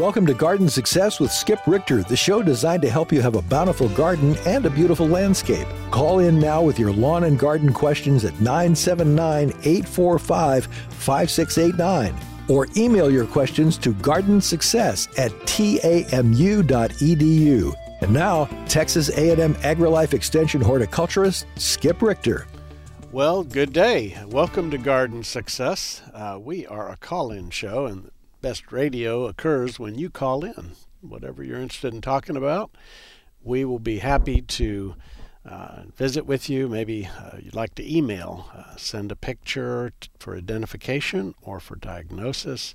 Welcome to Garden Success with Skip Richter, the show designed to help you have a bountiful garden and a beautiful landscape. Call in now with your lawn and garden questions at 979-845-5689. Or email your questions to gardensuccess@tamu.edu. And now, Texas A&M AgriLife Extension horticulturist Skip Richter. Well, good day. Welcome to Garden Success. We are a call-in show, and the best radio occurs when you call in. Whatever you're interested in talking about, we will be happy to visit with you. Maybe you'd like to email, send a picture for identification or for diagnosis.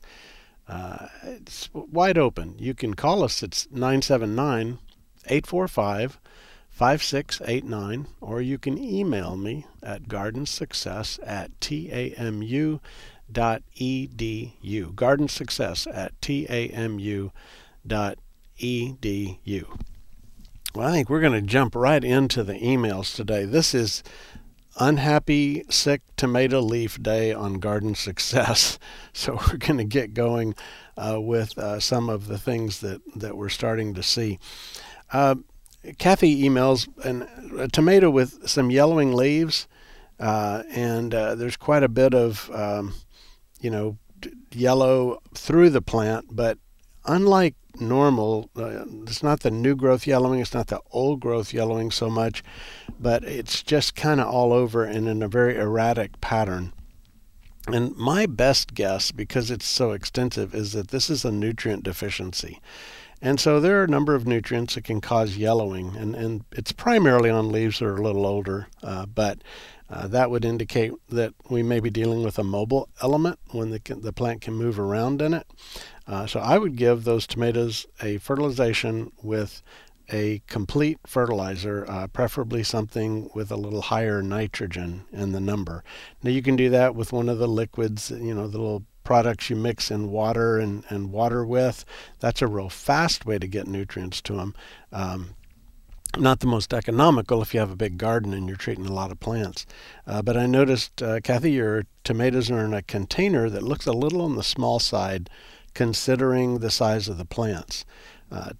It's wide open. You can call us. It's 979-845-5689, or you can email me at gardensuccess@tamu.edu. gardensuccess@tamu.edu. Well, I think we're going to jump right into the emails today. This is Unhappy Sick Tomato Leaf Day on Garden Success. So we're going to get going with some of the things that we're starting to see. Kathy emails a tomato with some yellowing leaves, and there's quite a bit of, yellow through the plant, but unlike normal, it's not the new growth yellowing, it's not the old growth yellowing so much, but it's just kind of all over and in a very erratic pattern. And my best guess, because it's so extensive, is that this is a nutrient deficiency. And so there are a number of nutrients that can cause yellowing, and it's primarily on leaves that are a little older, but that would indicate that we may be dealing with a mobile element when the plant can move around in it. So I would give those tomatoes a fertilization with a complete fertilizer, preferably something with a little higher nitrogen in the number. Now you can do that with one of the liquids, the little products you mix in water and water with. That's a real fast way to get nutrients to them. Not the most economical if you have a big garden and you're treating a lot of plants. But I noticed, Kathy, your tomatoes are in a container that looks a little on the small side considering the size of the plants.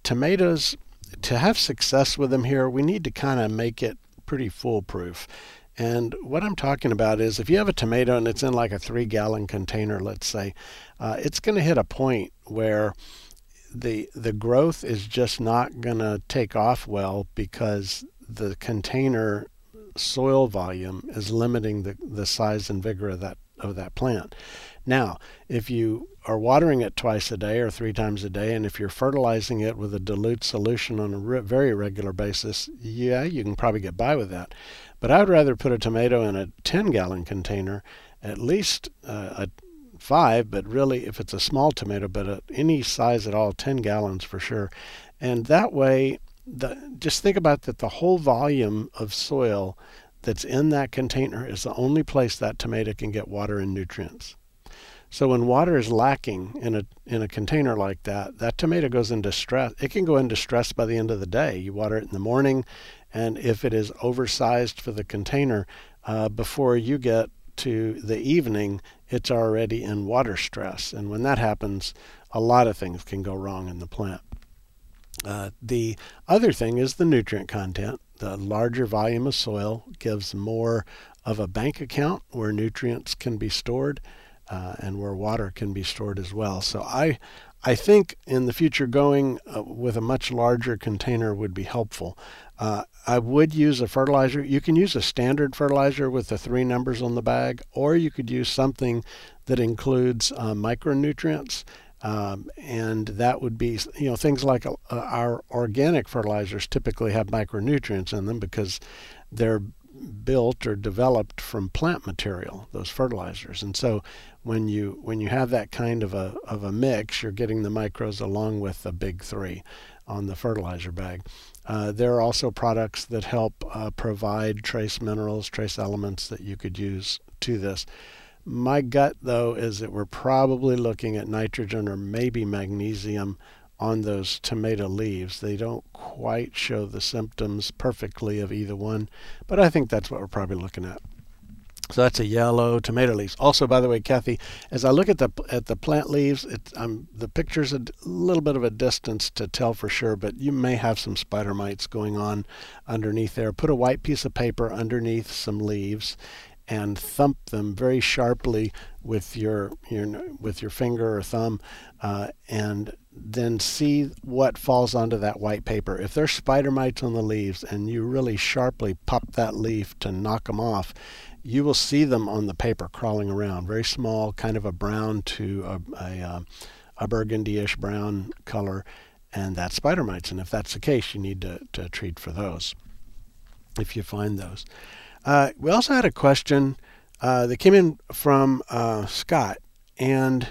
Tomatoes, to have success with them here, we need to kind of make it pretty foolproof. And what I'm talking about is if you have a tomato and it's in like a 3-gallon container, let's say, it's going to hit a point where the growth is just not going to take off well because the container soil volume is limiting the size and vigor of that plant. Now, if you are watering it twice a day or 3 times a day, and if you're fertilizing it with a dilute solution on a very regular basis, yeah, you can probably get by with that. But I would rather put a tomato in a 10-gallon container, at least a 5, but really if it's a small tomato, but any size at all, 10 gallons for sure. And that way, just think about that, the whole volume of soil that's in that container is the only place that tomato can get water and nutrients. So when water is lacking in a container like that, that tomato goes into stress. It can go into stress by the end of the day. You water it in the morning, and if it is oversized for the container, before you get to the evening, it's already in water stress. And when that happens, a lot of things can go wrong in the plant. The other thing is the nutrient content. The larger volume of soil gives more of a bank account where nutrients can be stored, and where water can be stored as well. So I think in the future going with a much larger container would be helpful. I would use a fertilizer. You can use a standard fertilizer with the 3 numbers on the bag, or you could use something that includes micronutrients, and that would be things like our organic fertilizers typically have micronutrients in them because they're built or developed from plant material, those fertilizers. And so when you have that kind of a mix, you're getting the micros along with the big 3 on the fertilizer bag. There are also products that help provide trace minerals, trace elements that you could use to this. My gut, though, is that we're probably looking at nitrogen or maybe magnesium on those tomato leaves. They don't quite show the symptoms perfectly of either one, but I think that's what we're probably looking at. So that's a yellow tomato leaves. Also, by the way, Kathy, as I look at the plant leaves, the picture's a little bit of a distance to tell for sure, but you may have some spider mites going on underneath there. Put a white piece of paper underneath some leaves and thump them very sharply with your finger or thumb, and then see what falls onto that white paper. If there's spider mites on the leaves and you really sharply pop that leaf to knock them off, you will see them on the paper crawling around, very small, kind of a brown to a burgundy-ish brown color, and that's spider mites. And if that's the case, you need to treat for those if you find those. We also had a question that came in from Scott, and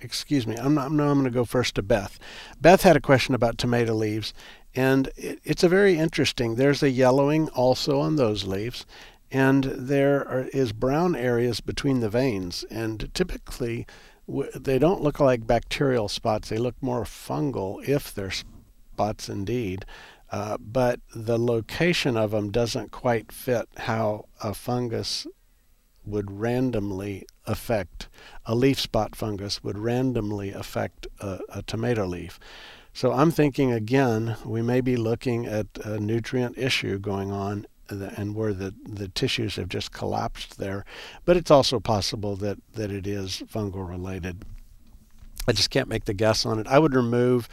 excuse me, I'm going to go first to Beth. Beth had a question about tomato leaves, and it's a very interesting. There's a yellowing also on those leaves, and there is brown areas between the veins, and typically they don't look like bacterial spots. They look more fungal, if they're spots indeed, but the location of them doesn't quite fit how a fungus would randomly affect, a leaf spot fungus would randomly affect a tomato leaf. So I'm thinking, again, we may be looking at a nutrient issue going on and where the tissues have just collapsed there, but it's also possible that it is fungal related. I just can't make the guess on it. I would remove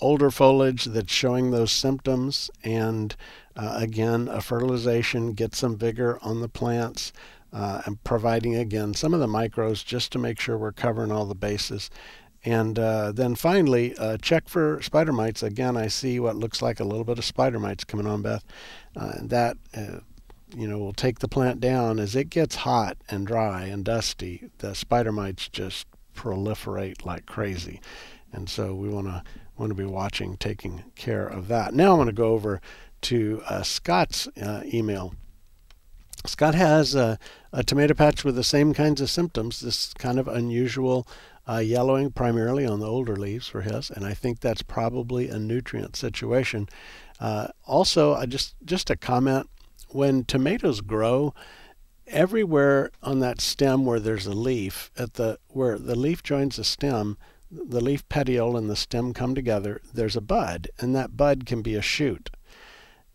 older foliage that's showing those symptoms, and again, a fertilization, get some vigor on the plants, and providing again some of the micros just to make sure we're covering all the bases. And then finally, check for spider mites. Again, I see what looks like a little bit of spider mites coming on, Beth. That will take the plant down. As it gets hot and dry and dusty, the spider mites just proliferate like crazy. And so we want to be watching, taking care of that. Now I want to go over to Scott's email. Scott has a tomato patch with the same kinds of symptoms, this kind of unusual yellowing primarily on the older leaves for his, and I think that's probably a nutrient situation. Also, just a comment, when tomatoes grow, everywhere on that stem where there's a leaf, where the leaf joins the stem, the leaf petiole and the stem come together, there's a bud, and that bud can be a shoot.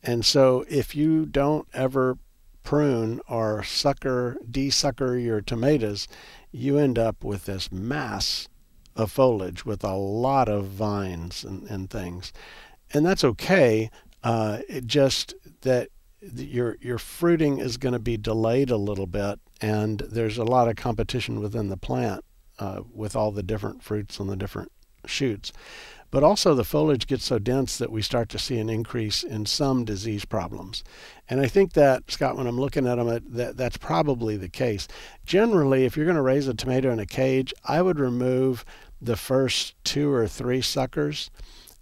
And so if you don't ever prune or de-sucker your tomatoes, you end up with this mass of foliage with a lot of vines and things. And that's okay, it just that your fruiting is going to be delayed a little bit, and there's a lot of competition within the plant with all the different fruits on the different shoots. But also the foliage gets so dense that we start to see an increase in some disease problems. And I think that, Scott, when I'm looking at them, that's probably the case. Generally, if you're going to raise a tomato in a cage, I would remove the first 2 or 3 suckers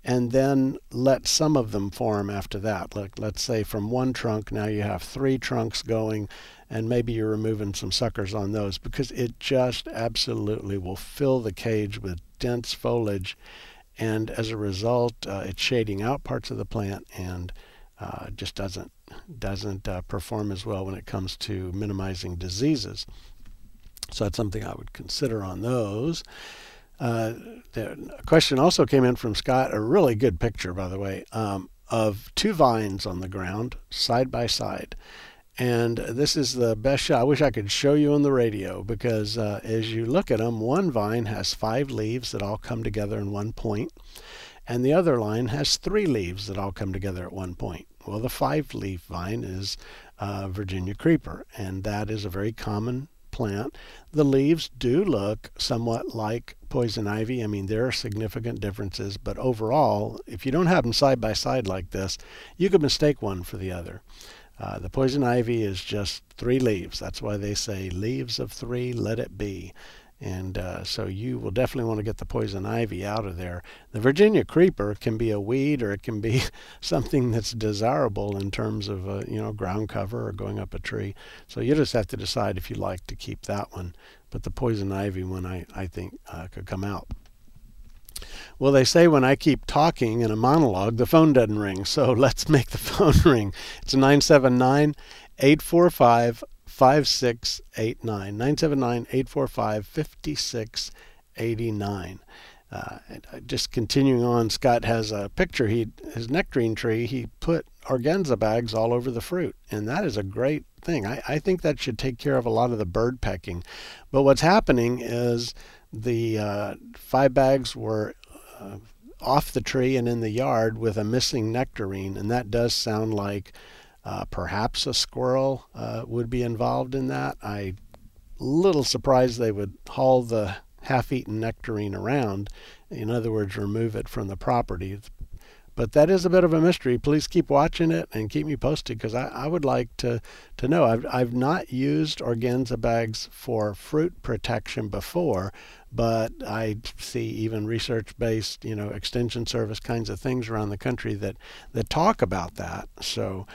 and then let some of them form after that. Like, let's say from one trunk, now you have 3 trunks going, and maybe you're removing some suckers on those, because it just absolutely will fill the cage with dense foliage. And as a result, it's shading out parts of the plant, and just doesn't perform as well when it comes to minimizing diseases. So that's something I would consider on those. The question also came in from Scott, a really good picture, by the way, of 2 vines on the ground side by side. And this is the best shot. I wish I could show you on the radio, because as you look at them, one vine has 5 leaves that all come together in one point, and the other line has 3 leaves that all come together at one point. Well, the 5-leaf vine is Virginia creeper, and that is a very common plant. The leaves do look somewhat like poison ivy. I mean, there are significant differences, but overall, if you don't have them side by side like this, you could mistake one for the other. The poison ivy is just 3 leaves. That's why they say leaves of 3, let it be. And so you will definitely want to get the poison ivy out of there. The Virginia creeper can be a weed, or it can be something that's desirable in terms of ground cover or going up a tree. So you just have to decide if you like to keep that one. But the poison ivy one, I think, could come out. Well, they say when I keep talking in a monologue, the phone doesn't ring, so let's make the phone ring. It's 979-845-5255. 5689, 979-845-5689. Just continuing on, Scott has a picture. His nectarine tree, he put organza bags all over the fruit, and that is a great thing. I think that should take care of a lot of the bird pecking. But what's happening is the 5 bags were off the tree and in the yard with a missing nectarine, and that does sound like perhaps a squirrel would be involved in that. I'm a little surprised they would haul the half-eaten nectarine around, in other words, remove it from the property. But that is a bit of a mystery. Please keep watching it and keep me posted, because I would like to know. I've not used organza bags for fruit protection before, but I see even research-based, extension service kinds of things around the country that talk about that. So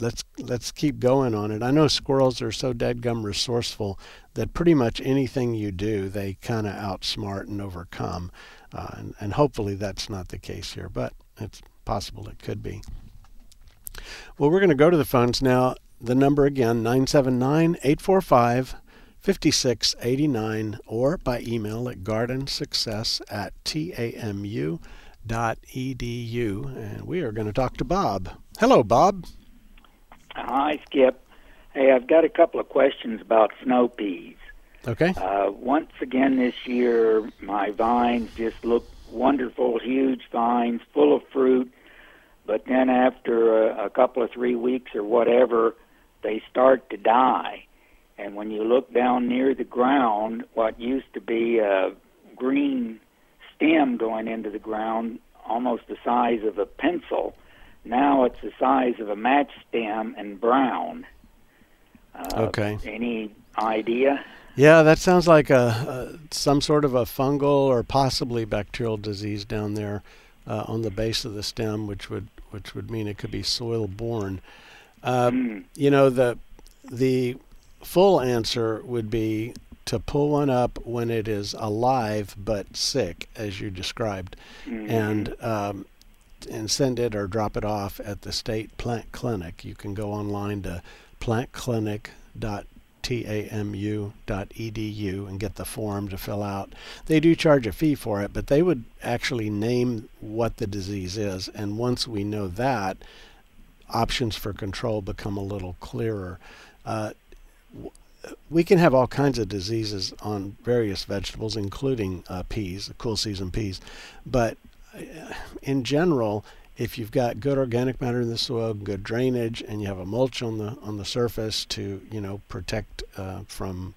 let's keep going on it. I know squirrels are so dadgum resourceful that pretty much anything you do, they kind of outsmart and overcome. And hopefully that's not the case here, but it's possible it could be. Well, we're going to go to the phones now. The number again, 979-845-5689, or by email at gardensuccess@tamu.edu. And we are going to talk to Bob. Hello, Bob. Hi, Skip. Hey, I've got a couple of questions about snow peas. Okay. Once again this year, my vines just look wonderful, huge vines full of fruit. But then after a couple of 3 weeks or whatever, they start to die. And when you look down near the ground, what used to be a green stem going into the ground, almost the size of a pencil, now it's the size of a match stem and brown. Okay. Any idea? Yeah, that sounds like some sort of a fungal or possibly bacterial disease down there on the base of the stem, which would mean it could be soil-borne. The full answer would be to pull one up when it is alive but sick, as you described, and send it or drop it off at the state plant clinic. You can go online to plantclinic.tamu.edu and get the form to fill out. They do charge a fee for it, but they would actually name what the disease is. And once we know that, options for control become a little clearer. We can have all kinds of diseases on various vegetables, including peas, cool season peas. But in general, if you've got good organic matter in the soil, good drainage, and you have a mulch on the surface to protect from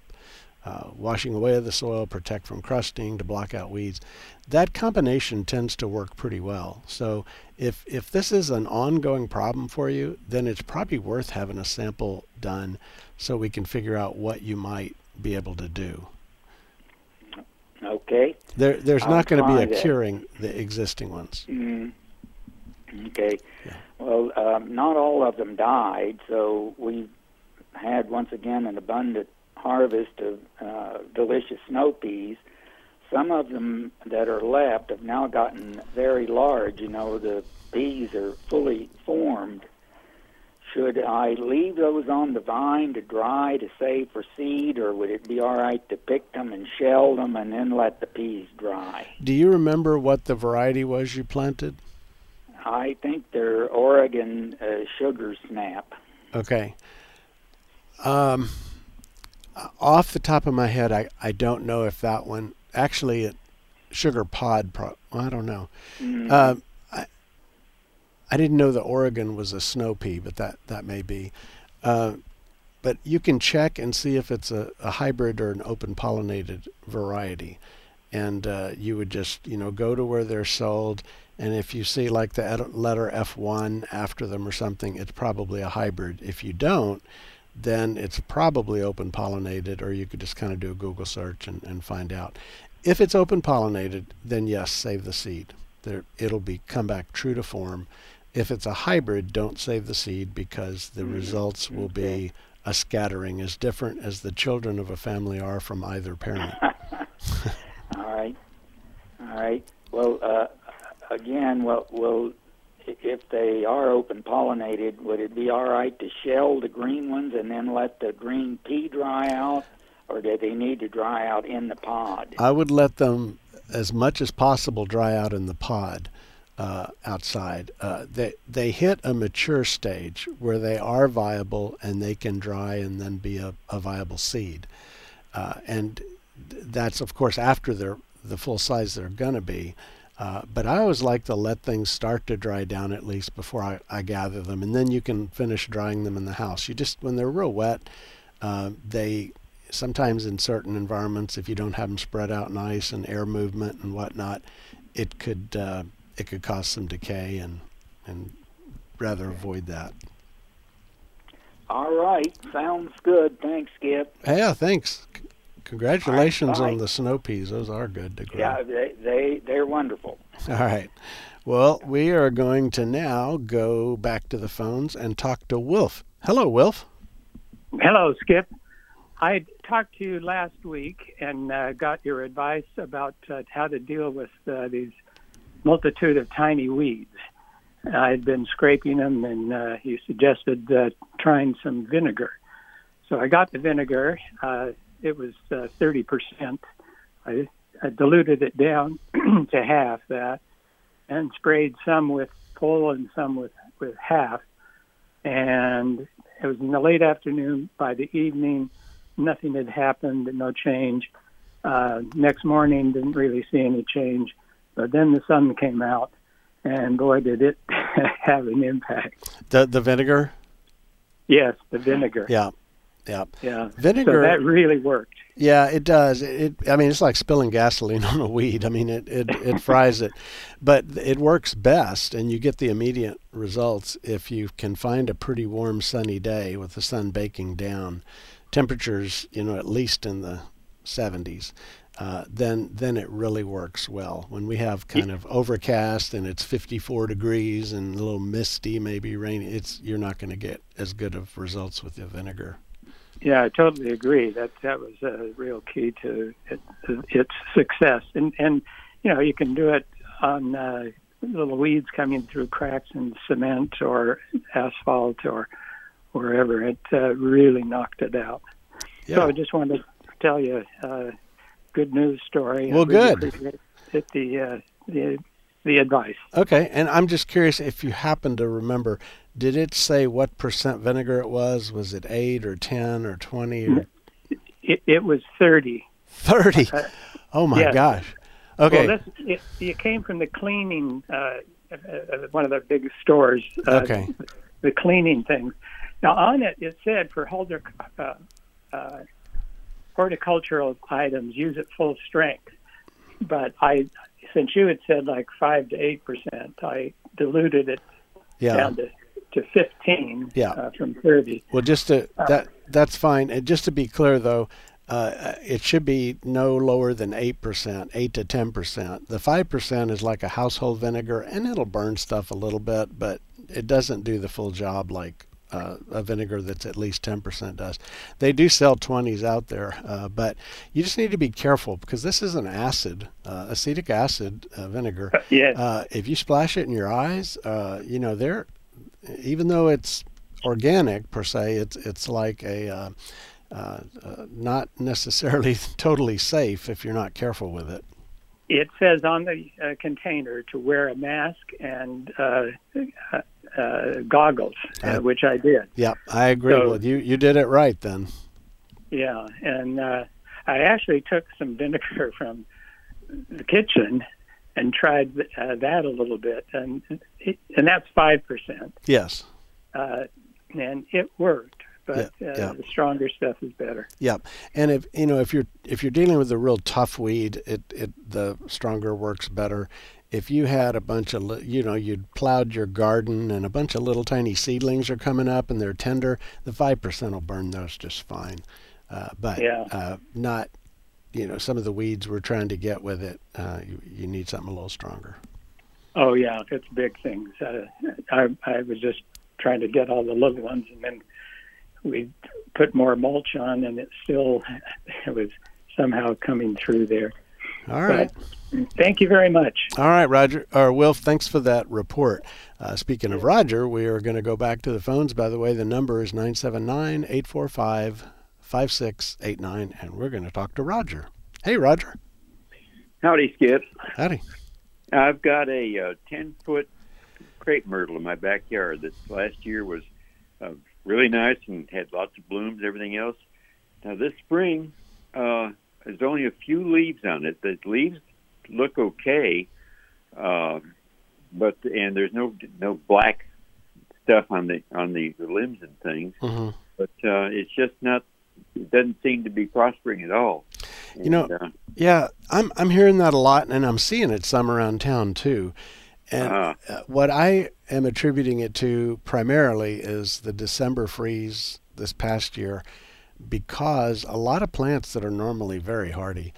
washing away of the soil, protect from crusting, to block out weeds, that combination tends to work pretty well. So if this is an ongoing problem for you, then it's probably worth having a sample done so we can figure out what you might be able to do. Okay. There's not going to be a curing the existing ones. Okay. Yeah. Well, not all of them died, so we had once again an abundant harvest of delicious snow peas. Some of them that are left have now gotten very large. The peas are fully formed. Should I leave those on the vine to dry to save for seed, or would it be all right to pick them and shell them and then let the peas dry? Do you remember what the variety was you planted? I think they're Oregon sugar snap. Okay. Off the top of my head, I don't know if that one. Actually, sugar pod, I don't know. I didn't know the Oregon was a snow pea, but that may be. But you can check and see if it's a hybrid or an open pollinated variety. And you would just, go to where they're sold. And if you see like the letter F1 after them or something, it's probably a hybrid. If you don't, then it's probably open pollinated, or you could just kind of do a Google search and find out. If it's open pollinated, then yes, save the seed. It'll come back true to form. If it's a hybrid, don't save the seed, because the results will be a scattering as different as the children of a family are from either parent. All right. Well, again, we'll if they are open pollinated, would it be all right to shell the green ones and then let the green pea dry out, or do they need to dry out in the pod? I would let them, as much as possible, dry out in the pod outside. They hit a mature stage where they are viable and they can dry and then be a viable seed. And that's, of course, after they're the full size they're going to be. But I always like to let things start to dry down at least before I gather them, and then you can finish drying them in the house. You just, when they're real wet, they sometimes in certain environments, if you don't have them spread out nice and air movement and whatnot, it could cause some decay, and rather avoid that. All right, sounds good. Thanks, Skip. Yeah, thanks. Congratulations on the snow peas. Those are good to grow. Yeah, they're wonderful. All right. Well, we are going to now go back to the phones and talk to Wilf. Hello, Wilf. Hello, Skip. I talked to you last week and got your advice about how to deal with these multitude of tiny weeds. I'd been scraping them, and you suggested trying some vinegar. So I got the vinegar. It was 30%. I diluted it down to half that, and sprayed some with full and some with half. And it was in the late afternoon. By the evening, nothing had happened, no change. Next morning, didn't really see any change. But then the sun came out, and boy, did it have an impact. The vinegar? Yes, the vinegar. Yeah. Yeah. Vinegar. So that really worked. Yeah, it does. I mean, it's like spilling gasoline on a weed. I mean, it fries it. But it works best, and you get the immediate results if you can find a pretty warm, sunny day with the sun baking down, temperatures, at least in the 70s. Then it really works well. When we have kind of overcast and it's 54 degrees and a little misty, maybe rainy, you're not going to get as good of results with the vinegar. Yeah, I totally agree. That was a real key to its success. And you can do it on little weeds coming through cracks in cement or asphalt or wherever. It really knocked it out. Yeah. So I just wanted to tell you a good news story. Well, really good. Hit the advice. Okay, and I'm just curious if you happen to remember, did it say what % vinegar it was? Was it 8 or 10 or 20? Or... It was 30. 30? Oh, my gosh. Okay. Well, it came from the cleaning, one of the big stores. Okay. The cleaning thing. Now, on it said for horticultural items, use it full strength. But since you had said like 5 to 8%, I diluted it down to 15 from 30. Well, that's fine. And just to be clear, though, it should be no lower than 8%, 8 to 10%. The 5% is like a household vinegar, and it'll burn stuff a little bit, but it doesn't do the full job like a vinegar that's at least 10% does. They do sell 20s out there, but you just need to be careful because this is an acid, acetic acid vinegar. Yes. If you splash it in your eyes, even though it's organic per se, it's like a not necessarily totally safe if you're not careful with it. It says on the container to wear a mask and goggles, which I did. Yeah, I agree with you. You did it right then. Yeah, and I actually took some vinegar from the kitchen and tried that a little bit, and that's 5%. Yes. And it worked. But the stronger stuff is better. Yeah, and if you're dealing with a real tough weed, the stronger works better. If you had a bunch of you'd plowed your garden and a bunch of little tiny seedlings are coming up and they're tender, the 5% will burn those just fine. Not some of the weeds we're trying to get with it. You need something a little stronger. Oh yeah, it's big things. I was just trying to get all the little ones and then. We put more mulch on, and it was somehow coming through there. All right. But thank you very much. All right, Roger, or Wilf, thanks for that report. Speaking of Roger, we are going to go back to the phones. By the way, the number is 979-845-5689, and we're going to talk to Roger. Hey, Roger. Howdy, Skip. Howdy. I've got a 10-foot crepe myrtle in my backyard that last year was really nice and had lots of blooms, everything else. Now, this spring, there's only a few leaves on it. The leaves look okay, but there's no black stuff on the limbs and things. Mm-hmm. But it's just not. It doesn't seem to be prospering at all. And, yeah, I'm hearing that a lot, and I'm seeing it some around town too. And what I am attributing it to primarily is the December freeze this past year, because a lot of plants that are normally very hardy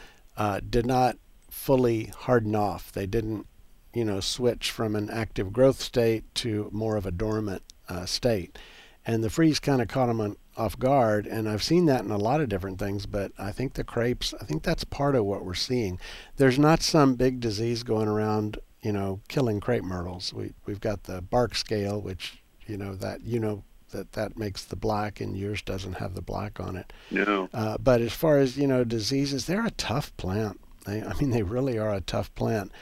did not fully harden off. They didn't, switch from an active growth state to more of a dormant state. And the freeze kind of caught them off guard, and I've seen that in a lot of different things, but I think the crepes, I think that's part of what we're seeing. There's not some big disease going around, killing crepe myrtles. We've got the bark scale, which, that makes the black, and yours doesn't have the black on it. No. But as far as, diseases, they're a tough plant. They really are a tough plant.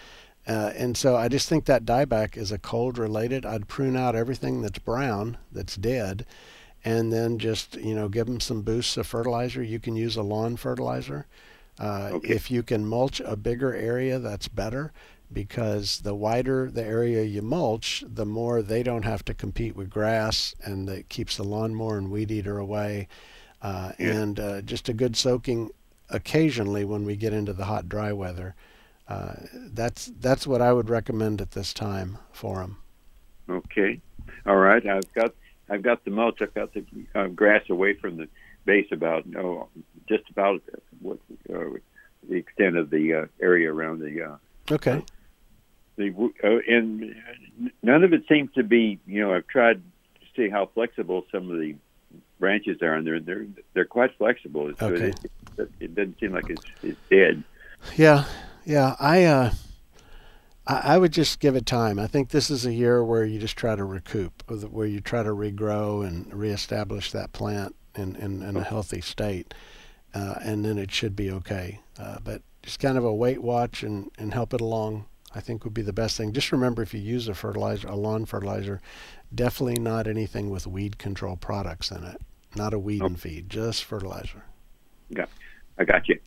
And so I just think that dieback is a cold related. I'd prune out everything that's brown, that's dead, and then just, give them some boosts of fertilizer. You can use a lawn fertilizer. Okay. If you can mulch a bigger area, that's better, because the wider the area you mulch, the more they don't have to compete with grass, and it keeps the lawnmower and weed eater away. And just a good soaking occasionally when we get into the hot, dry weather. That's what I would recommend at this time for them. Okay. All right. I've got the mulch. I've got the grass away from the base about the extent of the area around the okay. And none of it seems to be, I've tried to see how flexible some of the branches are, and they're quite flexible. Okay. It doesn't seem like it's dead. Yeah, yeah. I would just give it time. I think this is a year where you just try to recoup, where you try to regrow and reestablish that plant in a healthy state, and then it should be okay. But just kind of a wait, watch, and help it along, I think, would be the best thing. Just remember, if you use a lawn fertilizer, definitely not anything with weed control products in it. Not a weed and feed, just fertilizer. Yeah, I got you.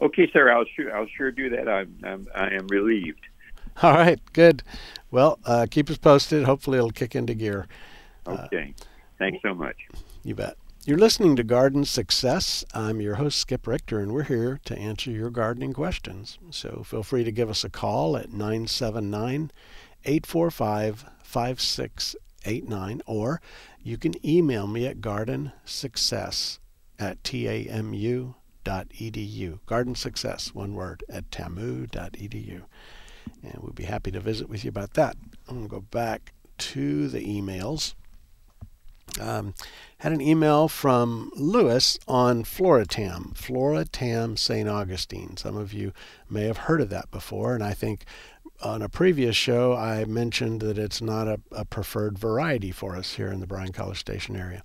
Okay, sir, I'll sure do that. I am relieved. All right, good. Well, keep us posted. Hopefully it'll kick into gear. Okay, thanks so much. You bet. You're listening to Garden Success. I'm your host, Skip Richter, and we're here to answer your gardening questions. So feel free to give us a call at 979-845-5689, or you can email me at gardensuccess@tamu.edu. Garden Success, one word, at tamu.edu. And we'll be happy to visit with you about that. I'm going to go back to the emails. Had an email from Lewis on Floratam St. Augustine. Some of you may have heard of that before, and I think on a previous show I mentioned that it's not a preferred variety for us here in the Bryan College Station area.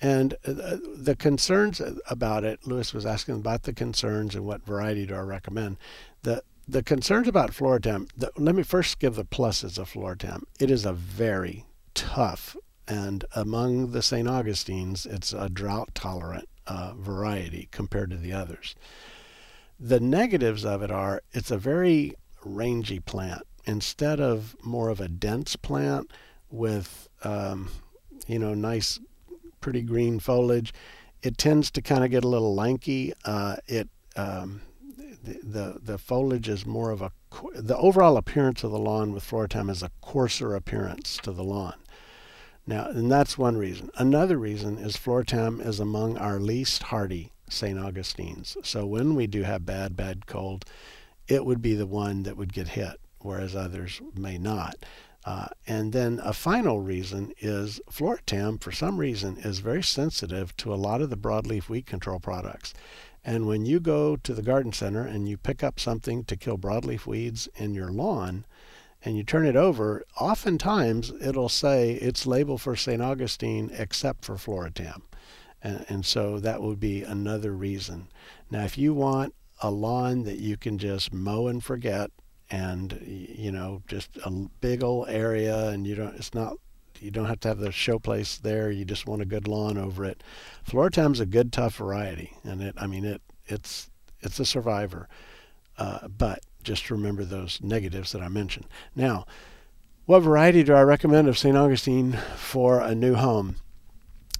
And the concerns about it, Lewis was asking about the concerns and what variety do I recommend. The concerns about Floratam, let me first give the pluses of Floratam. It is a very tough, and among the St. Augustines, it's a drought-tolerant variety compared to the others. The negatives of it are it's a very rangy plant. Instead of more of a dense plant with, nice, pretty green foliage, it tends to kind of get a little lanky. The foliage is more of the overall appearance of the lawn with Floratam is a coarser appearance to the lawn. Now, and that's one reason. Another reason is Floratam is among our least hardy St. Augustines. So when we do have bad cold, it would be the one that would get hit, whereas others may not. And then a final reason is Floratam, for some reason, is very sensitive to a lot of the broadleaf weed control products. And when you go to the garden center and you pick up something to kill broadleaf weeds in your lawn and you turn it over, oftentimes it'll say it's labeled for St. Augustine except for Floratam. And so that would be another reason. Now, if you want a lawn that you can just mow and forget, and you know, just a big old area, and you don't have to have the showplace there, you just want a good lawn over it, Floratam's a good tough variety, and it's a survivor. But just remember those negatives that I mentioned. Now, what variety do I recommend of St. Augustine for a new home?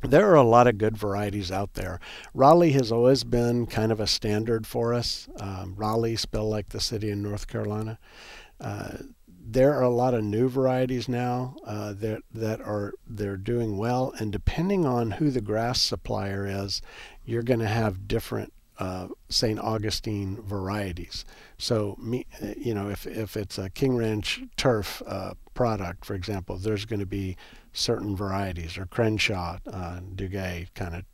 There are a lot of good varieties out there. Raleigh has always been kind of a standard for us. Raleigh, spelled like the city in North Carolina. There are a lot of new varieties now that are doing well, and depending on who the grass supplier is, you're going to have different St. Augustine varieties. So, you know, if it's a King Ranch turf product, for example, there's going to be certain varieties, or Crenshaw, Duguay kind of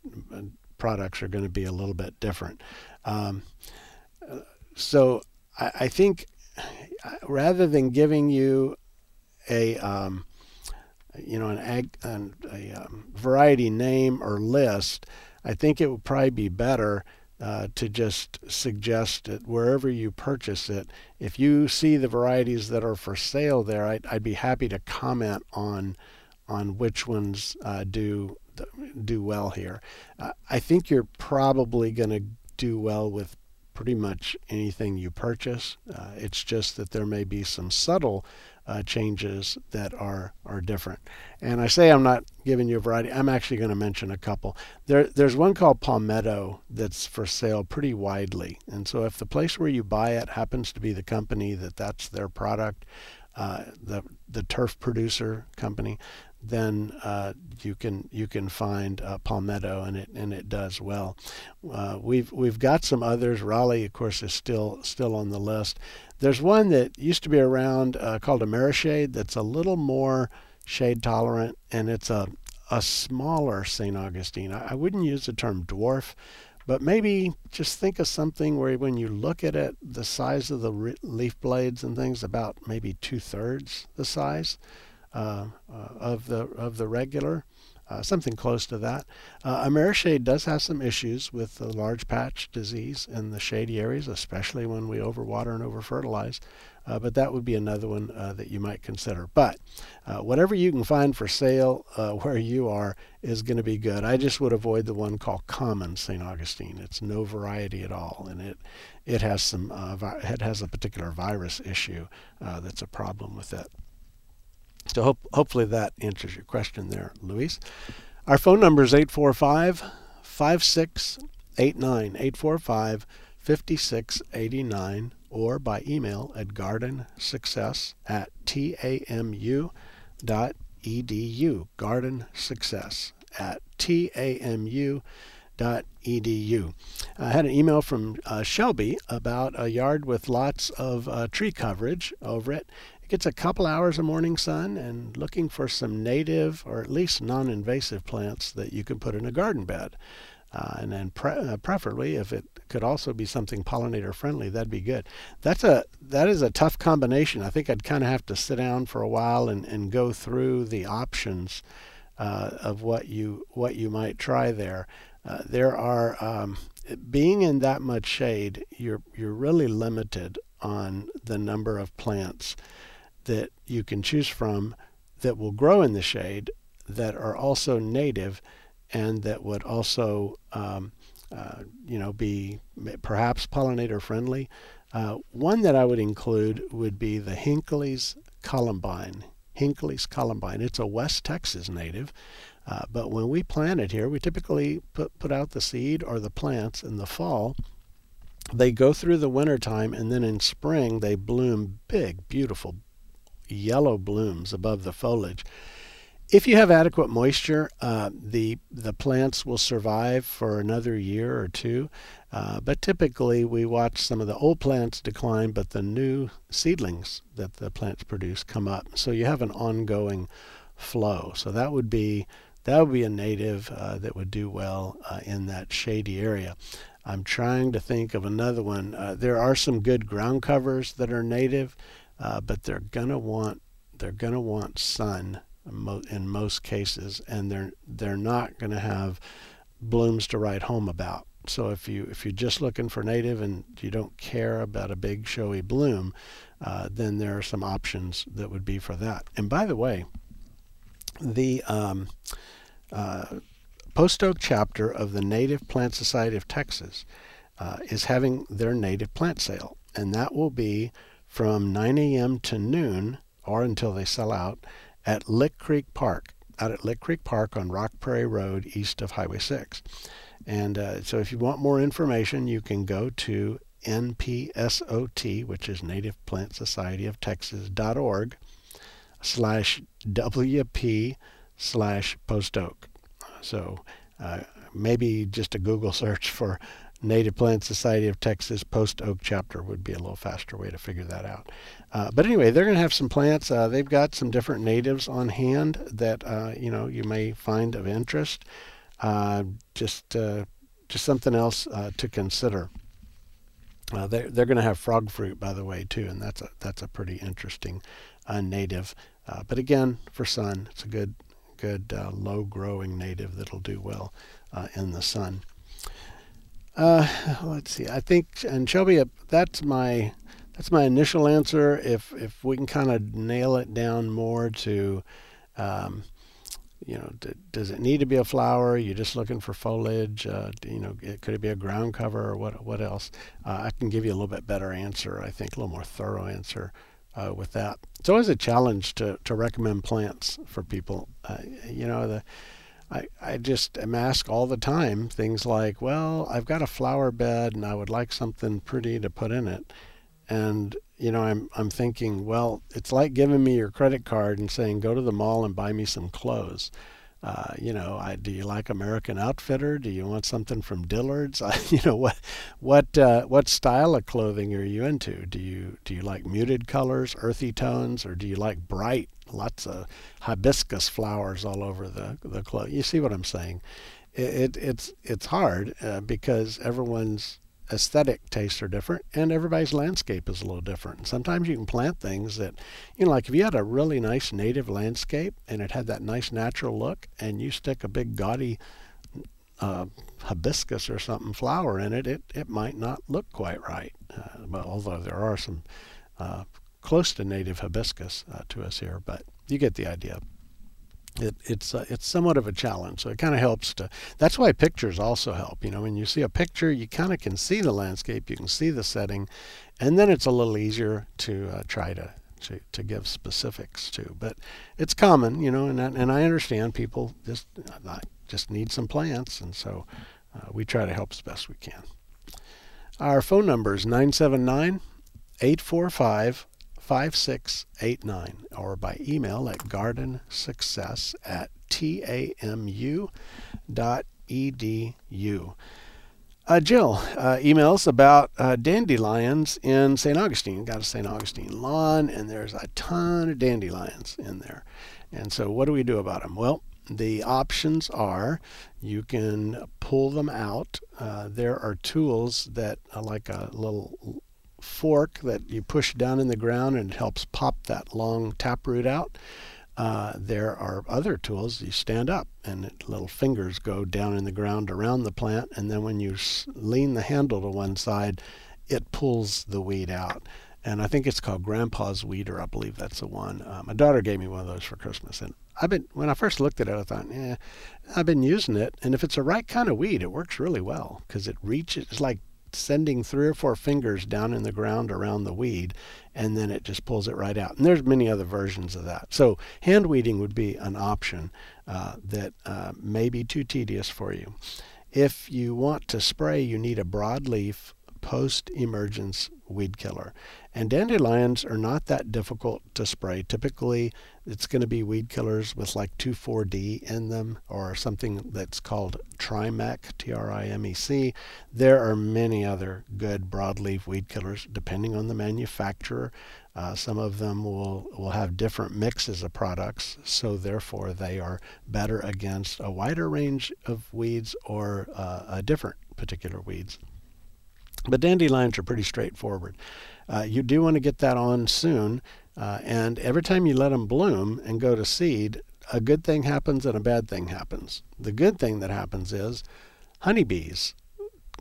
products are going to be a little bit different. So I think rather than giving you a variety name or list, I think it would probably be better to just suggest it wherever you purchase it. If you see the varieties that are for sale there, I'd be happy to comment on which ones do well here. I think you're probably going to do well with pretty much anything you purchase. It's just that there may be some subtle changes that are different. And I say I'm not giving you a variety. I'm actually going to mention a couple. There's one called Palmetto that's for sale pretty widely. And so if the place where you buy it happens to be the company that's their product, the turf producer company, then you can find Palmetto, and it does well. We've got some others. Raleigh, of course, is still on the list. There's one that used to be around called Amerishade that's a little more shade tolerant, and it's a smaller St. Augustine. I wouldn't use the term dwarf, but maybe just think of something where when you look at it, the size of the leaf blades and things about maybe 2/3 the size of the regular, something close to that. Amerishade does have some issues with the large patch disease in the shady areas, especially when we overwater and overfertilize. But that would be another one that you might consider. But whatever you can find for sale where you are is going to be good. I just would avoid the one called Common St. Augustine. It's no variety at all, and it has some it has a particular virus issue that's a problem with it. So hopefully that answers your question there, Luis. Our phone number is 845-5689, 845-5689, or by email at gardensuccess@tamu.edu, gardensuccess@tamu.edu. I had an email from Shelby about a yard with lots of tree coverage over it. Gets a couple hours of morning sun, and looking for some native or at least non-invasive plants that you can put in a garden bed. And then preferably, if it could also be something pollinator friendly, that'd be good. That is a tough combination. I think I'd kind of have to sit down for a while and go through the options of what you might try there. There are being in that much shade, you're really limited on the number of plants that you can choose from that will grow in the shade, that are also native, and that would also be perhaps pollinator friendly. One that I would include would be the Hinkley's Columbine. Hinkley's Columbine. It's a West Texas native, but when we plant it here, we typically put out the seed or the plants in the fall. They go through the wintertime, and then in spring they bloom big, beautiful yellow blooms above the foliage. If you have adequate moisture, the plants will survive for another year or two, but typically we watch some of the old plants decline, but the new seedlings that the plants produce come up. So you have an ongoing flow. So that would be a native that would do well in that shady area. I'm trying to think of another one. There are some good ground covers that are native, but they're gonna want sun in most cases, and they're not gonna have blooms to write home about. So if you're just looking for native and you don't care about a big showy bloom, then there are some options that would be for that. And by the way, the Post Oak chapter of the Native Plant Society of Texas is having their native plant sale, and that will be from 9 a.m. to noon or until they sell out at Lick Creek Park, out at Lick Creek Park on Rock Prairie Road east of Highway 6. And so if you want more information, you can go to NPSOT, which is Native Plant Society of Texas.org /WP/Post Oak. So maybe just a Google search for Native Plant Society of Texas Post Oak chapter would be a little faster way to figure that out. But anyway, they're going to have some plants. They've got some different natives on hand that you know, you may find of interest. Just something else to consider. They're going to have frog fruit, by the way, too, and that's a pretty interesting native. But again, for sun, it's a good low-growing native that'll do well in the sun. Let's see. I think, and Shelby, that's my initial answer. If we can kind of nail it down more to. You know, does it need to be a flower? You're just looking for foliage. You know, could it be a ground cover or what else? I can give you a little bit better answer, I think, a little more thorough answer with that. It's always a challenge to recommend plants for people. You know, I just am asked all the time things like, well, I've got a flower bed and I would like something pretty to put in it. And you know, I'm thinking, well, it's like giving me your credit card and saying, go to the mall and buy me some clothes. You know, do you like American Outfitter? Do you want something from Dillard's? You know, what style of clothing are you into? Do you like muted colors, earthy tones, or do you like bright, lots of hibiscus flowers all over the clothes? You see what I'm saying? It's hard because everyone's aesthetic tastes are different, and everybody's landscape is a little different. And sometimes you can plant things that, you know, like if you had a really nice native landscape and it had that nice natural look, and you stick a big gaudy hibiscus or something flower in it, it might not look quite right. But although there are some close to native hibiscus to us here, but you get the idea. It's somewhat of a challenge, so it kind of helps to. That's why pictures also help. You know, when you see a picture, you kind of can see the landscape, you can see the setting, and then it's a little easier to try to give specifics to. But it's common, you know, and I understand people just need some plants, and so we try to help as best we can. Our phone number is 979-845-5689, or by email at gardensuccess@tamu.edu. Jill emails about dandelions in St. Augustine. Got a St. Augustine lawn, and there's a ton of dandelions in there. And so what do we do about them? Well, the options are you can pull them out. There are tools that are like a little fork that you push down in the ground and it helps pop that long taproot out. There are other tools. You stand up and little fingers go down in the ground around the plant, and then when you lean the handle to one side, it pulls the weed out. And I think it's called Grandpa's Weeder. I believe that's the one. My daughter gave me one of those for Christmas, and when I first looked at it, I thought, yeah, I've been using it, and if it's the right kind of weed, it works really well because it reaches, it's like sending 3 or 4 fingers down in the ground around the weed, and then it just pulls it right out. And there's many other versions of that. So hand weeding would be an option that may be too tedious for you. If you want to spray, you need a broadleaf post-emergence weed killer. And dandelions are not that difficult to spray. Typically, it's going to be weed killers with like 2,4-D in them, or something that's called Trimec, Trimec. There are many other good broadleaf weed killers, depending on the manufacturer. Some of them will have different mixes of products, so therefore they are better against a wider range of weeds or a different particular weeds. But dandelions are pretty straightforward. You do want to get that on soon, and every time you let them bloom and go to seed, a good thing happens and a bad thing happens. The good thing that happens is honeybees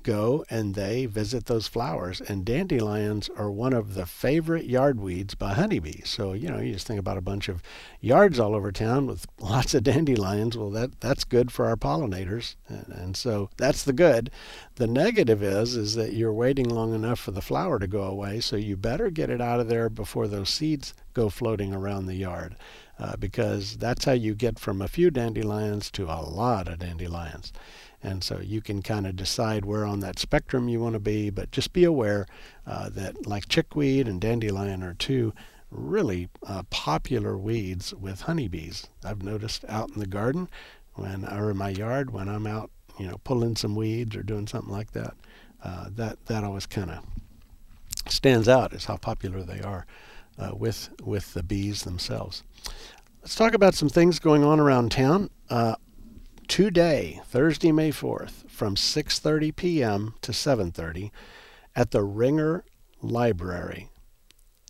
go and they visit those flowers, and dandelions are one of the favorite yardweeds by honeybees. So, you know, you just think about a bunch of yards all over town with lots of dandelions. Well, that's good for our pollinators, and so that's the good. The negative is that you're waiting long enough for the flower to go away, so you better get it out of there before those seeds go floating around the yard, because that's how you get from a few dandelions to a lot of dandelions. And so you can kind of decide where on that spectrum you want to be, but just be aware that like chickweed and dandelion are two really popular weeds with honeybees. I've noticed out in the garden or in my yard when I'm out, you know, pulling some weeds or doing something like that, that always kind of stands out is how popular they are with the bees themselves. Let's talk about some things going on around town. Today, Thursday, May 4th, from 6:30 p.m. to 7:30 at the Ringer Library,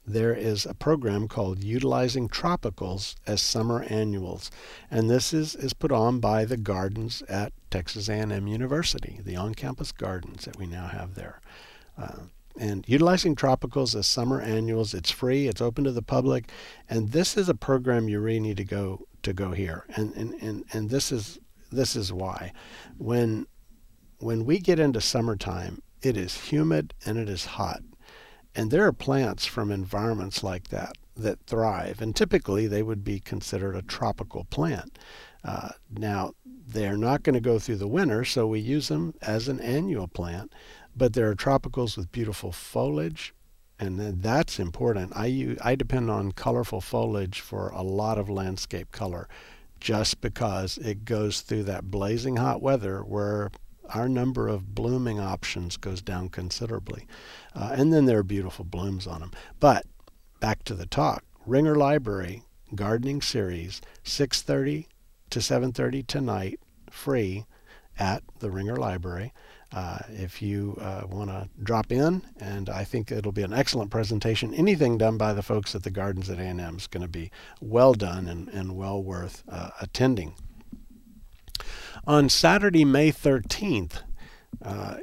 there is a program called Utilizing Tropicals as Summer Annuals. And this is put on by the Gardens at Texas A&M University, the on-campus gardens that we now have there. And Utilizing Tropicals as Summer Annuals, it's free, it's open to the public, and this is a program you really need to go here. And this is why. When we get into summertime, it is humid and it is hot. And there are plants from environments like that that thrive. And typically they would be considered a tropical plant. Now, they're not going to go through the winter, so we use them as an annual plant. But there are tropicals with beautiful foliage. And that's important. I depend on colorful foliage for a lot of landscape color, just because it goes through that blazing hot weather where our number of blooming options goes down considerably. And then there are beautiful blooms on them. But back to the talk. Ringer Library Gardening Series, 6:30 to 7:30 tonight, free at the Ringer Library. If you want to drop in, and I think it'll be an excellent presentation. Anything done by the folks at the Gardens at A&M is going to be well done and well worth attending. On Saturday, May 13th,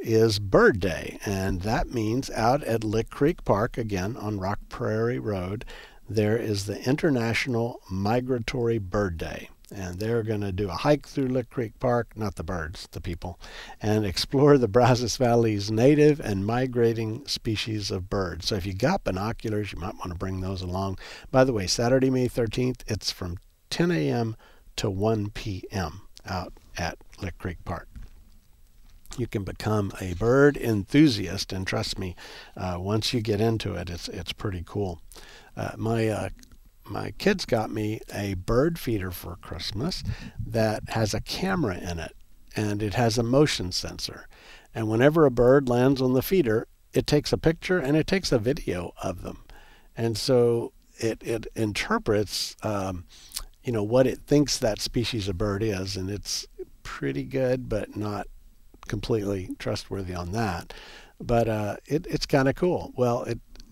is Bird Day, and that means out at Lick Creek Park, again on Rock Prairie Road, there is the International Migratory Bird Day. And they're going to do a hike through Lick Creek Park, not the birds, the people, and explore the Brazos Valley's native and migrating species of birds. So if you got binoculars, you might want to bring those along. By the way, Saturday, May 13th, it's from 10 a.m. to 1 p.m. out at Lick Creek Park. You can become a bird enthusiast, and trust me, once you get into it, it's pretty cool. My kids got me a bird feeder for Christmas that has a camera in it, and it has a motion sensor. And whenever a bird lands on the feeder, it takes a picture and it takes a video of them. And so it interprets, you know, what it thinks that species of bird is, and it's pretty good, but not completely trustworthy on that. But it's kind of cool. Well,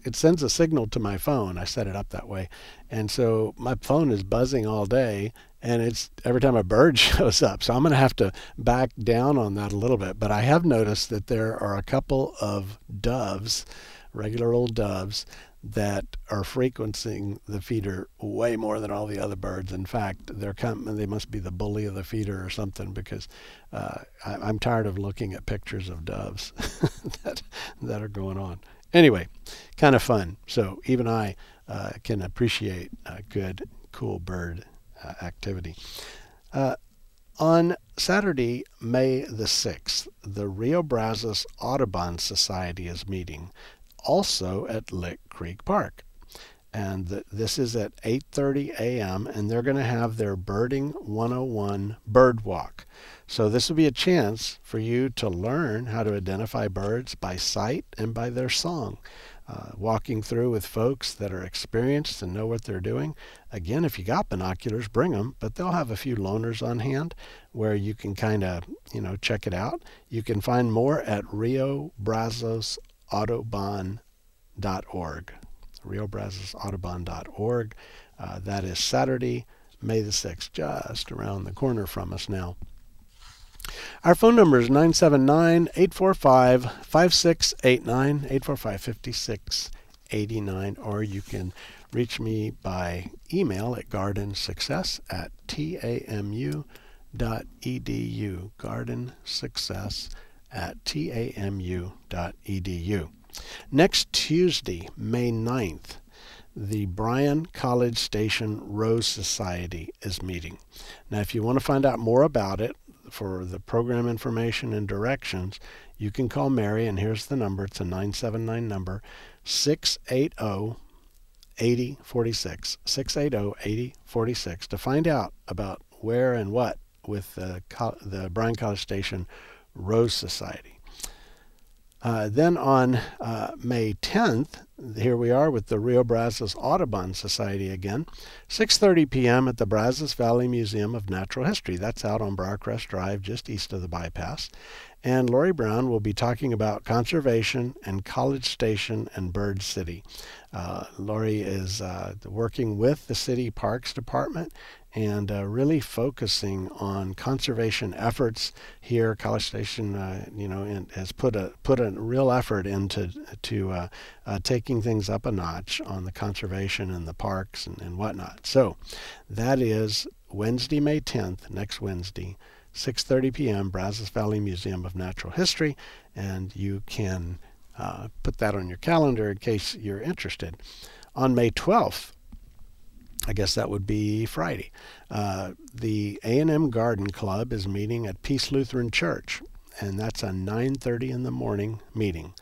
it sends a signal to my phone. I set it up that way. And so my phone is buzzing all day, and it's every time a bird shows up. So I'm going to have to back down on that a little bit. But I have noticed that there are a couple of doves, regular old doves, that are frequenting the feeder way more than all the other birds. In fact, they must be the bully of the feeder or something, because I'm tired of looking at pictures of doves that are going on. Anyway, kind of fun. So even I can appreciate a good, cool bird activity. On Saturday, May the 6th, the Rio Brazos Audubon Society is meeting, also at Lick Creek Park. And this is at 8:30 a.m., and they're going to have their Birding 101 Bird Walk. So this will be a chance for you to learn how to identify birds by sight and by their song. walking through with folks that are experienced and know what they're doing. Again, if you got binoculars, bring them, but they'll have a few loaners on hand where you can kind of, you know, check it out. You can find more at Rio Brazos Audubon.org. Rio Brazos Audubon.org. That is Saturday, May the 6th, just around the corner from us now. Our phone number is 979-845-5689, 845-5689, or you can reach me by email at gardensuccess@tamu.edu, gardensuccess@tamu.edu. Next Tuesday, May 9th, the Bryan College Station Rose Society is meeting. Now, if you want to find out more about it, for the program information and directions, you can call Mary, and here's the number. It's a 979 number, 680-8046, 680-8046, to find out about where and what with the Bryan College Station Rose Society. Then on May 10th, here we are with the Rio Brazos Audubon Society again, 6:30 p.m. at the Brazos Valley Museum of Natural History. That's out on Briarcrest Drive, just east of the bypass. And Lori Brown will be talking about conservation and College Station and Bird City. Lori is working with the City Parks Department and really focusing on conservation efforts here. College Station, you know, and has put a real effort into taking things up a notch on the conservation and the parks and whatnot. So that is Wednesday, May 10th, next Wednesday, 6:30 p.m., Brazos Valley Museum of Natural History, and you can put that on your calendar in case you're interested. On May 12th, I guess that would be Friday, the A and M Garden Club is meeting at Peace Lutheran Church, and that's a 9:30 in the morning meeting.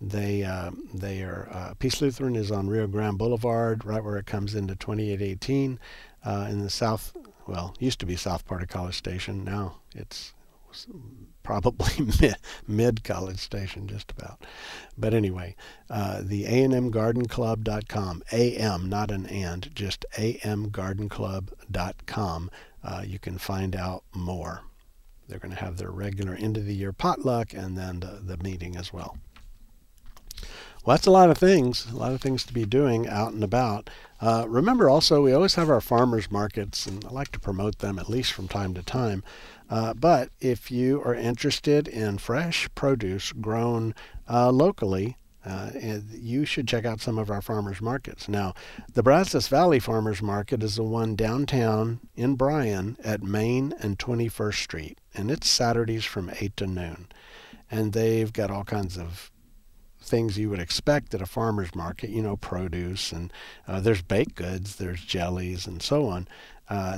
They are Peace Lutheran is on Rio Grande Boulevard, right where it comes into 2818, in the south. Well, used to be south part of College Station. Now it's probably mid College Station, just about. But anyway, the amgardenclub.com, AM, not an and, just amgardenclub.com. You can find out more. They're going to have their regular end-of-the-year potluck and then the meeting as well. Well, that's a lot of things to be doing out and about. Remember also, we always have our farmers markets, and I like to promote them at least from time to time. But if you are interested in fresh produce grown locally, you should check out some of our farmers markets. Now, the Brazos Valley Farmers Market is the one downtown in Bryan at Main and 21st Street, and it's Saturdays from 8 to noon. And they've got all kinds of things you would expect at a farmer's market, you know, produce, and there's baked goods, there's jellies, and so on.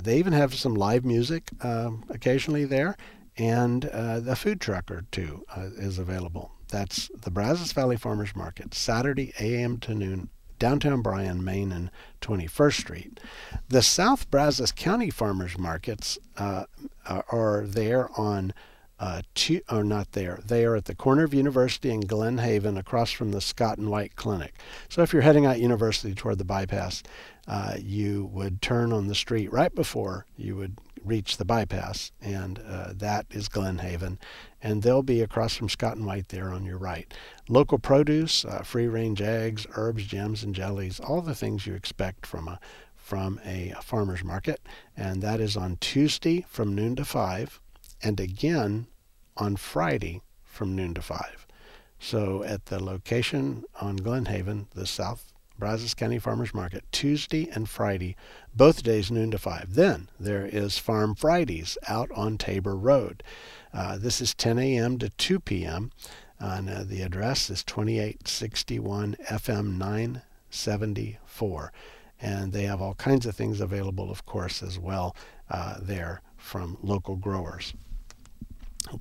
They even have some live music occasionally there, and a food truck or two is available. That's the Brazos Valley Farmers Market, Saturday, a.m. to noon, downtown Bryan, Main and 21st Street. The South Brazos County Farmers Markets are there on They are at the corner of University and Glen Haven, across from the Scott and White Clinic. So if you're heading out University toward the bypass, you would turn on the street right before you would reach the bypass, and that is Glen Haven, and they'll be across from Scott and White there on your right. Local produce, free-range eggs, herbs, gems, and jellies, all the things you expect from a farmer's market, and that is on Tuesday from noon to 5, and again on Friday from noon to 5. So at the location on Glen Haven, the South Brazos County Farmers Market, Tuesday and Friday, both days noon to 5. Then there is Farm Fridays out on Tabor Road. This is 10 a.m. to 2 p.m. and the address is 2861 FM 974. And they have all kinds of things available, of course, as well there from local growers.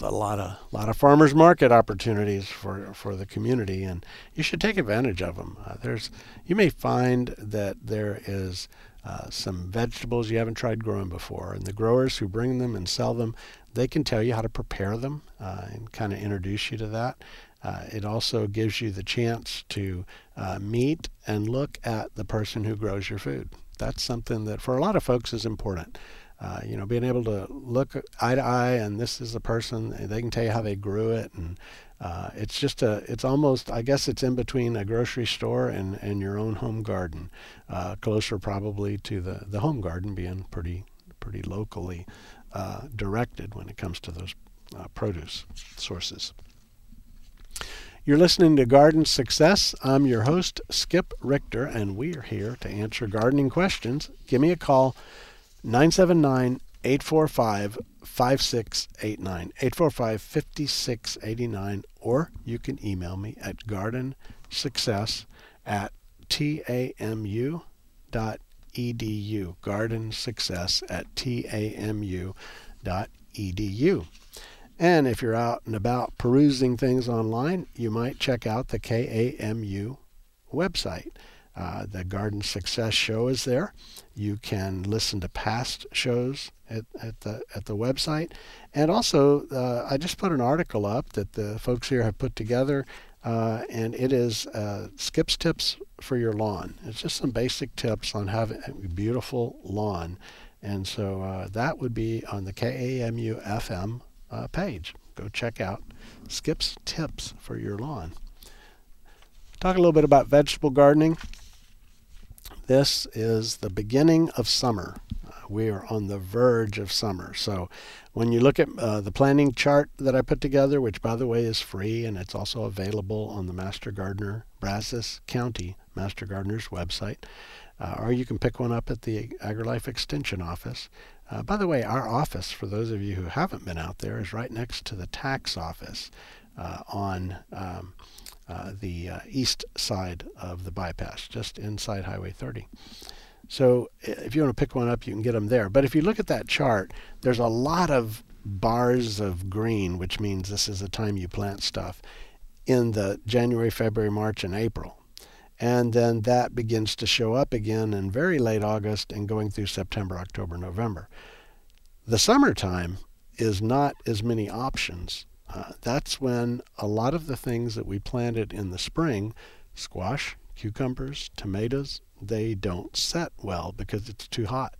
A lot of farmers market opportunities for the community, and you should take advantage of them. You may find that there is some vegetables you haven't tried growing before, and the growers who bring them and sell them, they can tell you how to prepare them and kind of introduce you to that. It also gives you the chance to meet and look at the person who grows your food. That's something that for a lot of folks is important. You know, being able to look eye to eye, and this is the person, they can tell you how they grew it, and it's just it's almost, I guess it's in between a grocery store and your own home garden, closer probably to the home garden being pretty locally directed when it comes to those produce sources. You're listening to Garden Success. I'm your host, Skip Richter, and we are here to answer gardening questions. Give me a call, 979-845-5689, 845-5689, or you can email me at gardensuccess@tamu.edu, gardensuccess@tamu.edu. And if you're out and about perusing things online, you might check out the KAMU website. The Garden Success show is there. You can listen to past shows at the website. And also, I just put an article up that the folks here have put together, and it is Skip's Tips for Your Lawn. It's just some basic tips on having a beautiful lawn. And so that would be on the KAMU FM page. Go check out Skip's Tips for Your Lawn. Talk a little bit about vegetable gardening. This is the beginning of summer. We are on the verge of summer. So when you look at the planning chart that I put together, which by the way is free, and it's also available on the Master Gardener, Brazos County Master Gardener's website, or you can pick one up at the AgriLife Extension office. By the way, our office, for those of you who haven't been out there, is right next to the tax office on the east side of the bypass, just inside Highway 30. So if you want to pick one up, you can get them there. But if you look at that chart, there's a lot of bars of green, which means this is the time you plant stuff, in the January, February, March, and April. And then that begins to show up again in very late August and going through September, October, November. The summertime is not as many options. That's when a lot of the things that we planted in the spring, squash, cucumbers, tomatoes, they don't set well because it's too hot.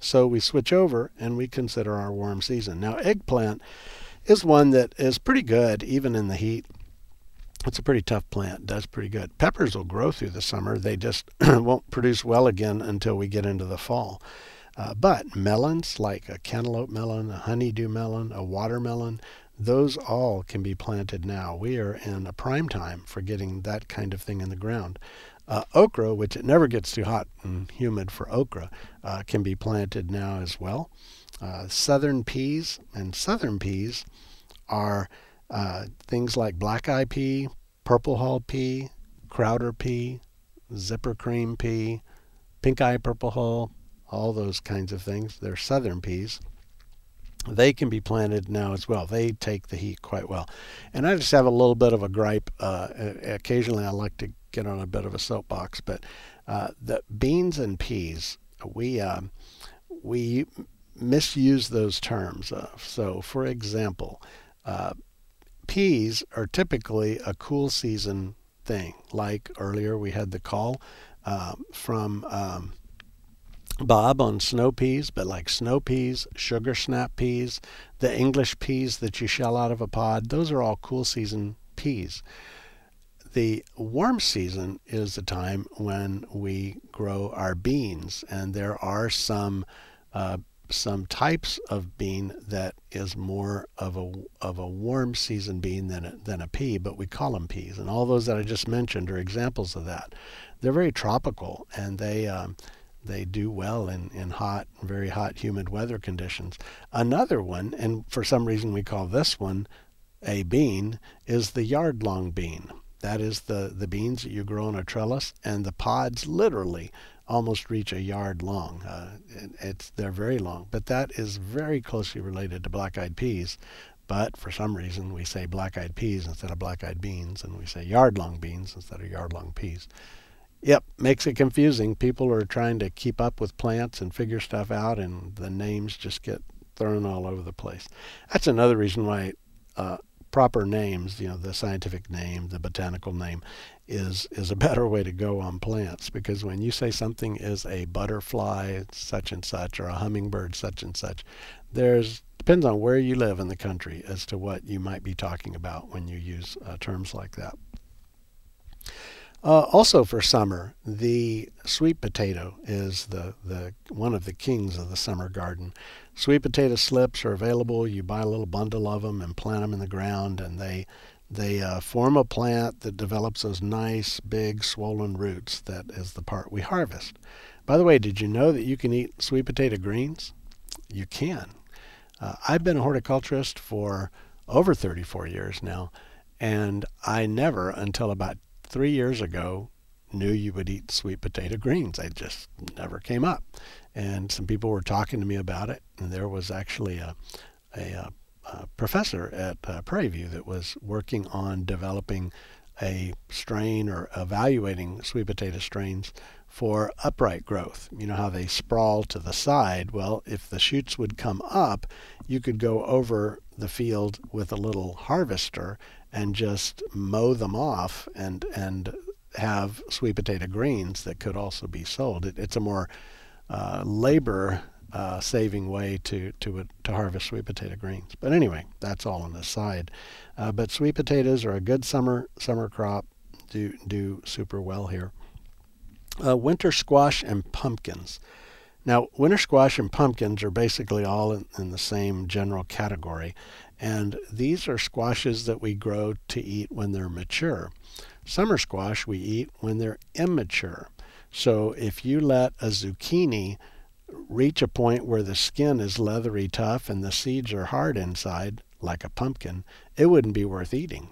So we switch over and we consider our warm season. Now, eggplant is one that is pretty good even in the heat. It's a pretty tough plant, does pretty good. Peppers will grow through the summer. They just won't produce well again until we get into the fall. But melons, like a cantaloupe melon, a honeydew melon, a watermelon, those all can be planted now. We are in a prime time for getting that kind of thing in the ground. Okra, which it never gets too hot and humid for okra, can be planted now as well. Southern peas are things like black-eye pea, purple-hull pea, crowder pea, zipper cream pea, pink-eye purple-hull, all those kinds of things. They're southern peas. They can be planted now as well. They take the heat quite well. And I just have a little bit of a gripe. Occasionally I like to get on a bit of a soapbox, but the beans and peas, we misuse those terms. So, for example, peas are typically a cool season thing. Like earlier we had the call from Bob on snow peas, but like snow peas, sugar snap peas, the English peas that you shell out of a pod, those are all cool season peas. The warm season is the time when we grow our beans, and there are some types of bean that is more of a warm season bean than a pea, but we call them peas. And all those that I just mentioned are examples of that. They're very tropical, and they do well in hot, very hot, humid weather conditions. Another one, and for some reason we call this one a bean, is the yard-long bean. That is the beans that you grow on a trellis, and the pods literally almost reach a yard long. They're very long, but that is very closely related to black-eyed peas. But for some reason, we say black-eyed peas instead of black-eyed beans, and we say yard-long beans instead of yard-long peas. Yep, makes it confusing. People are trying to keep up with plants and figure stuff out, and the names just get thrown all over the place. That's another reason why proper names, you know, the scientific name, the botanical name, is a better way to go on plants, because when you say something is a butterfly such and such or a hummingbird such and such, depends on where you live in the country as to what you might be talking about when you use terms like that. Also for summer, the sweet potato is the one of the kings of the summer garden. Sweet potato slips are available. You buy a little bundle of them and plant them in the ground, and they form a plant that develops those nice, big, swollen roots. That is the part we harvest. By the way, did you know that you can eat sweet potato greens? You can. I've been a horticulturist for over 34 years now, and I never, until about 3 years ago, knew you would eat sweet potato greens. They just never came up. And some people were talking to me about it, and there was actually a professor at Prairie View that was working on developing a strain or evaluating sweet potato strains for upright growth. You know how they sprawl to the side? Well, if the shoots would come up, you could go over the field with a little harvester and just mow them off and have sweet potato greens that could also be sold. It's a more labor-saving way to harvest sweet potato greens. But anyway, that's all an aside. But sweet potatoes are a good summer crop. Do super well here. Winter squash and pumpkins. Now, winter squash and pumpkins are basically all in the same general category, and these are squashes that we grow to eat when they're mature. Summer squash we eat when they're immature. So if you let a zucchini reach a point where the skin is leathery tough and the seeds are hard inside, like a pumpkin, it wouldn't be worth eating.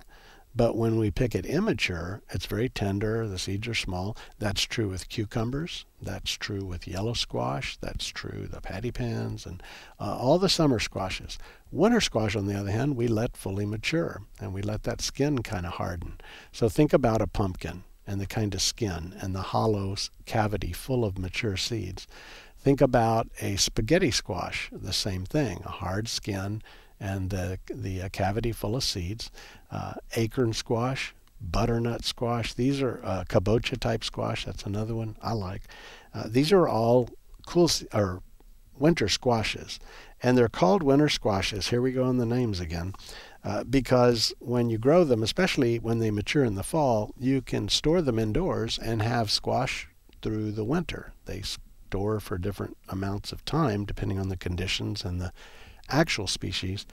But when we pick it immature, it's very tender, the seeds are small. That's true with cucumbers, that's true with yellow squash, that's true the patty pans, and all the summer squashes. Winter squash, on the other hand, we let fully mature, and we let that skin kind of harden. So think about a pumpkin and the kind of skin and the hollow cavity full of mature seeds. Think about a spaghetti squash, the same thing, a hard skin, and the cavity full of seeds. Acorn squash, butternut squash, these are kabocha type squash, that's another one I like. These are all winter squashes, and they're called winter squashes, here we go on the names again, because when you grow them, especially when they mature in the fall, you can store them indoors and have squash through the winter. They store for different amounts of time depending on the conditions and the actual species,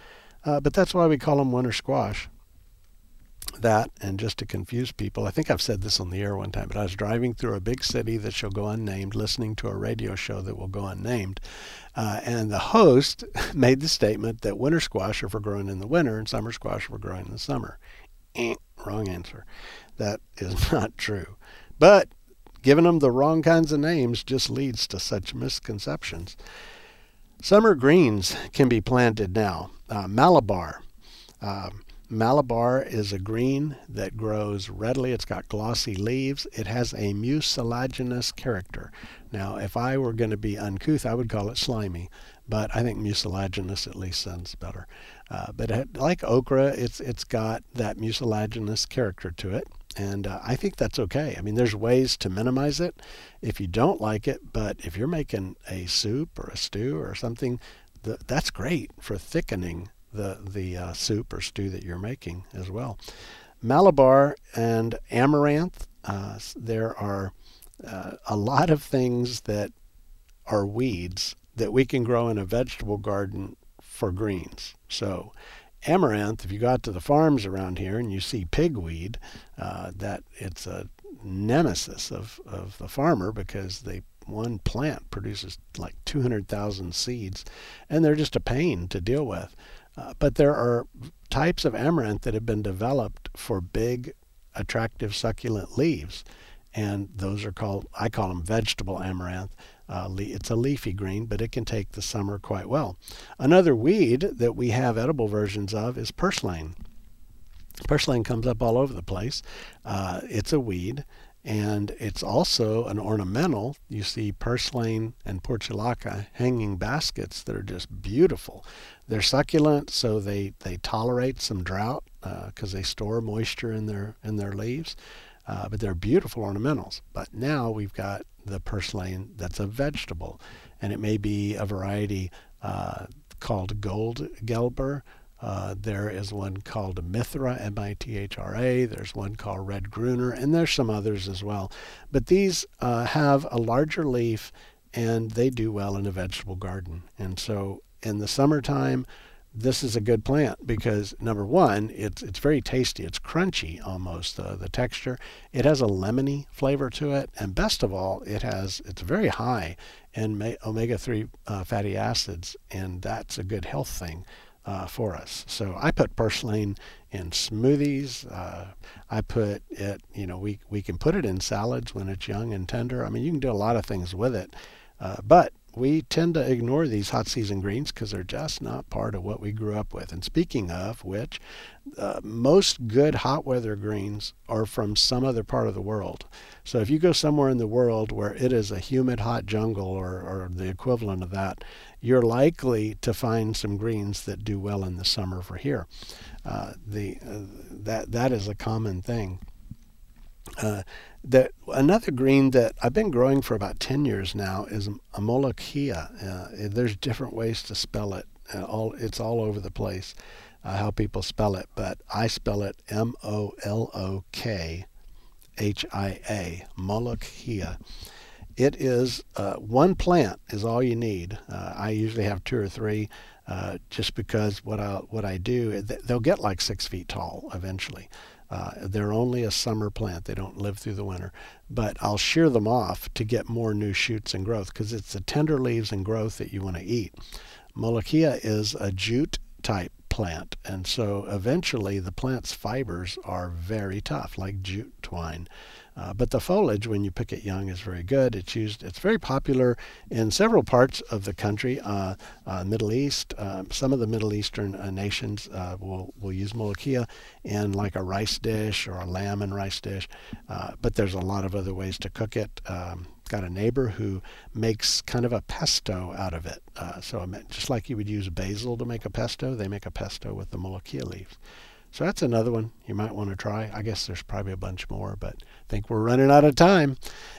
but that's why we call them winter squash. That, and just to confuse people, I think I've said this on the air one time, but I was driving through a big city that shall go unnamed, listening to a radio show that will go unnamed, and the host made the statement that winter squash are for growing in the winter and summer squash are for growing in the summer. Wrong answer. That is not true. But giving them the wrong kinds of names just leads to such misconceptions. Summer greens can be planted now. Malabar. Malabar is a green that grows readily. It's got glossy leaves. It has a mucilaginous character. Now, if I were going to be uncouth, I would call it slimy, but I think mucilaginous at least sounds better. But like okra, it's got that mucilaginous character to it, and I think that's okay. I mean, there's ways to minimize it if you don't like it, but if you're making a soup or a stew or something, that's great for thickening the soup or stew that you're making as well. Malabar and amaranth, there are a lot of things that are weeds that we can grow in a vegetable garden for greens. So amaranth, if you go out to the farms around here and you see pigweed, that it's a nemesis of the farmer, because one plant produces like 200,000 seeds, and they're just a pain to deal with. But there are types of amaranth that have been developed for big, attractive, succulent leaves, and those are called, I call them vegetable amaranth. It's a leafy green, but it can take the summer quite well. Another weed that we have edible versions of is purslane. Purslane comes up all over the place. It's a weed, and it's also an ornamental. You see purslane and portulaca hanging baskets that are just beautiful. They're succulent, so they tolerate some drought because they store moisture in their leaves. But they're beautiful ornamentals. But now we've got the purslane that's a vegetable, and it may be a variety called gold gelber. There is one called mithra, M-I-T-H-R-A. There's one called red gruner, and there's some others as well. But these have a larger leaf, and they do well in a vegetable garden. And so in the summertime, this is a good plant because, number one, it's very tasty. It's crunchy almost, the texture. It has a lemony flavor to it. And best of all, it's very high in omega-3 fatty acids, and that's a good health thing for us. So I put purslane in smoothies. I put it, we can put it in salads when it's young and tender. I mean, you can do a lot of things with it. But we tend to ignore these hot season greens because they're just not part of what we grew up with. And speaking of which, most good hot weather greens are from some other part of the world. So if you go somewhere in the world where it is a humid hot jungle or the equivalent of that, you're likely to find some greens that do well in the summer for here. That is a common thing. Another green that I've been growing for about 10 years now is a Molokhia. There's different ways to spell it. It's all over the place how people spell it, but I spell it M-O-L-O-K-H-I-A, Molokhia. It is one plant is all you need. I usually have two or three just because what I do, they'll get like 6 feet tall eventually. They're only a summer plant. They don't live through the winter. But I'll shear them off to get more new shoots and growth because it's the tender leaves and growth that you want to eat. Molokhia is a jute type plant, and so eventually the plant's fibers are very tough, like jute twine. But the foliage, when you pick it young, is very good. It's very popular in several parts of the country, Middle East. Some of the Middle Eastern nations will use Molokhia in like a rice dish or a lamb and rice dish. But there's a lot of other ways to cook it. Got a neighbor who makes kind of a pesto out of it. So just like you would use basil to make a pesto, they make a pesto with the Molokhia leaves. So that's another one you might want to try. I guess there's probably a bunch more, but I think we're running out of time.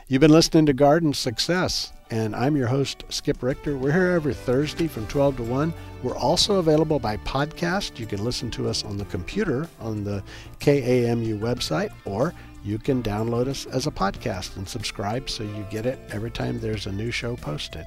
You've been listening to Garden Success, and I'm your host, Skip Richter. We're here every Thursday from 12 to 1. We're also available by podcast. You can listen to us on the computer on the KAMU website, or you can download us as a podcast and subscribe so you get it every time there's a new show posted.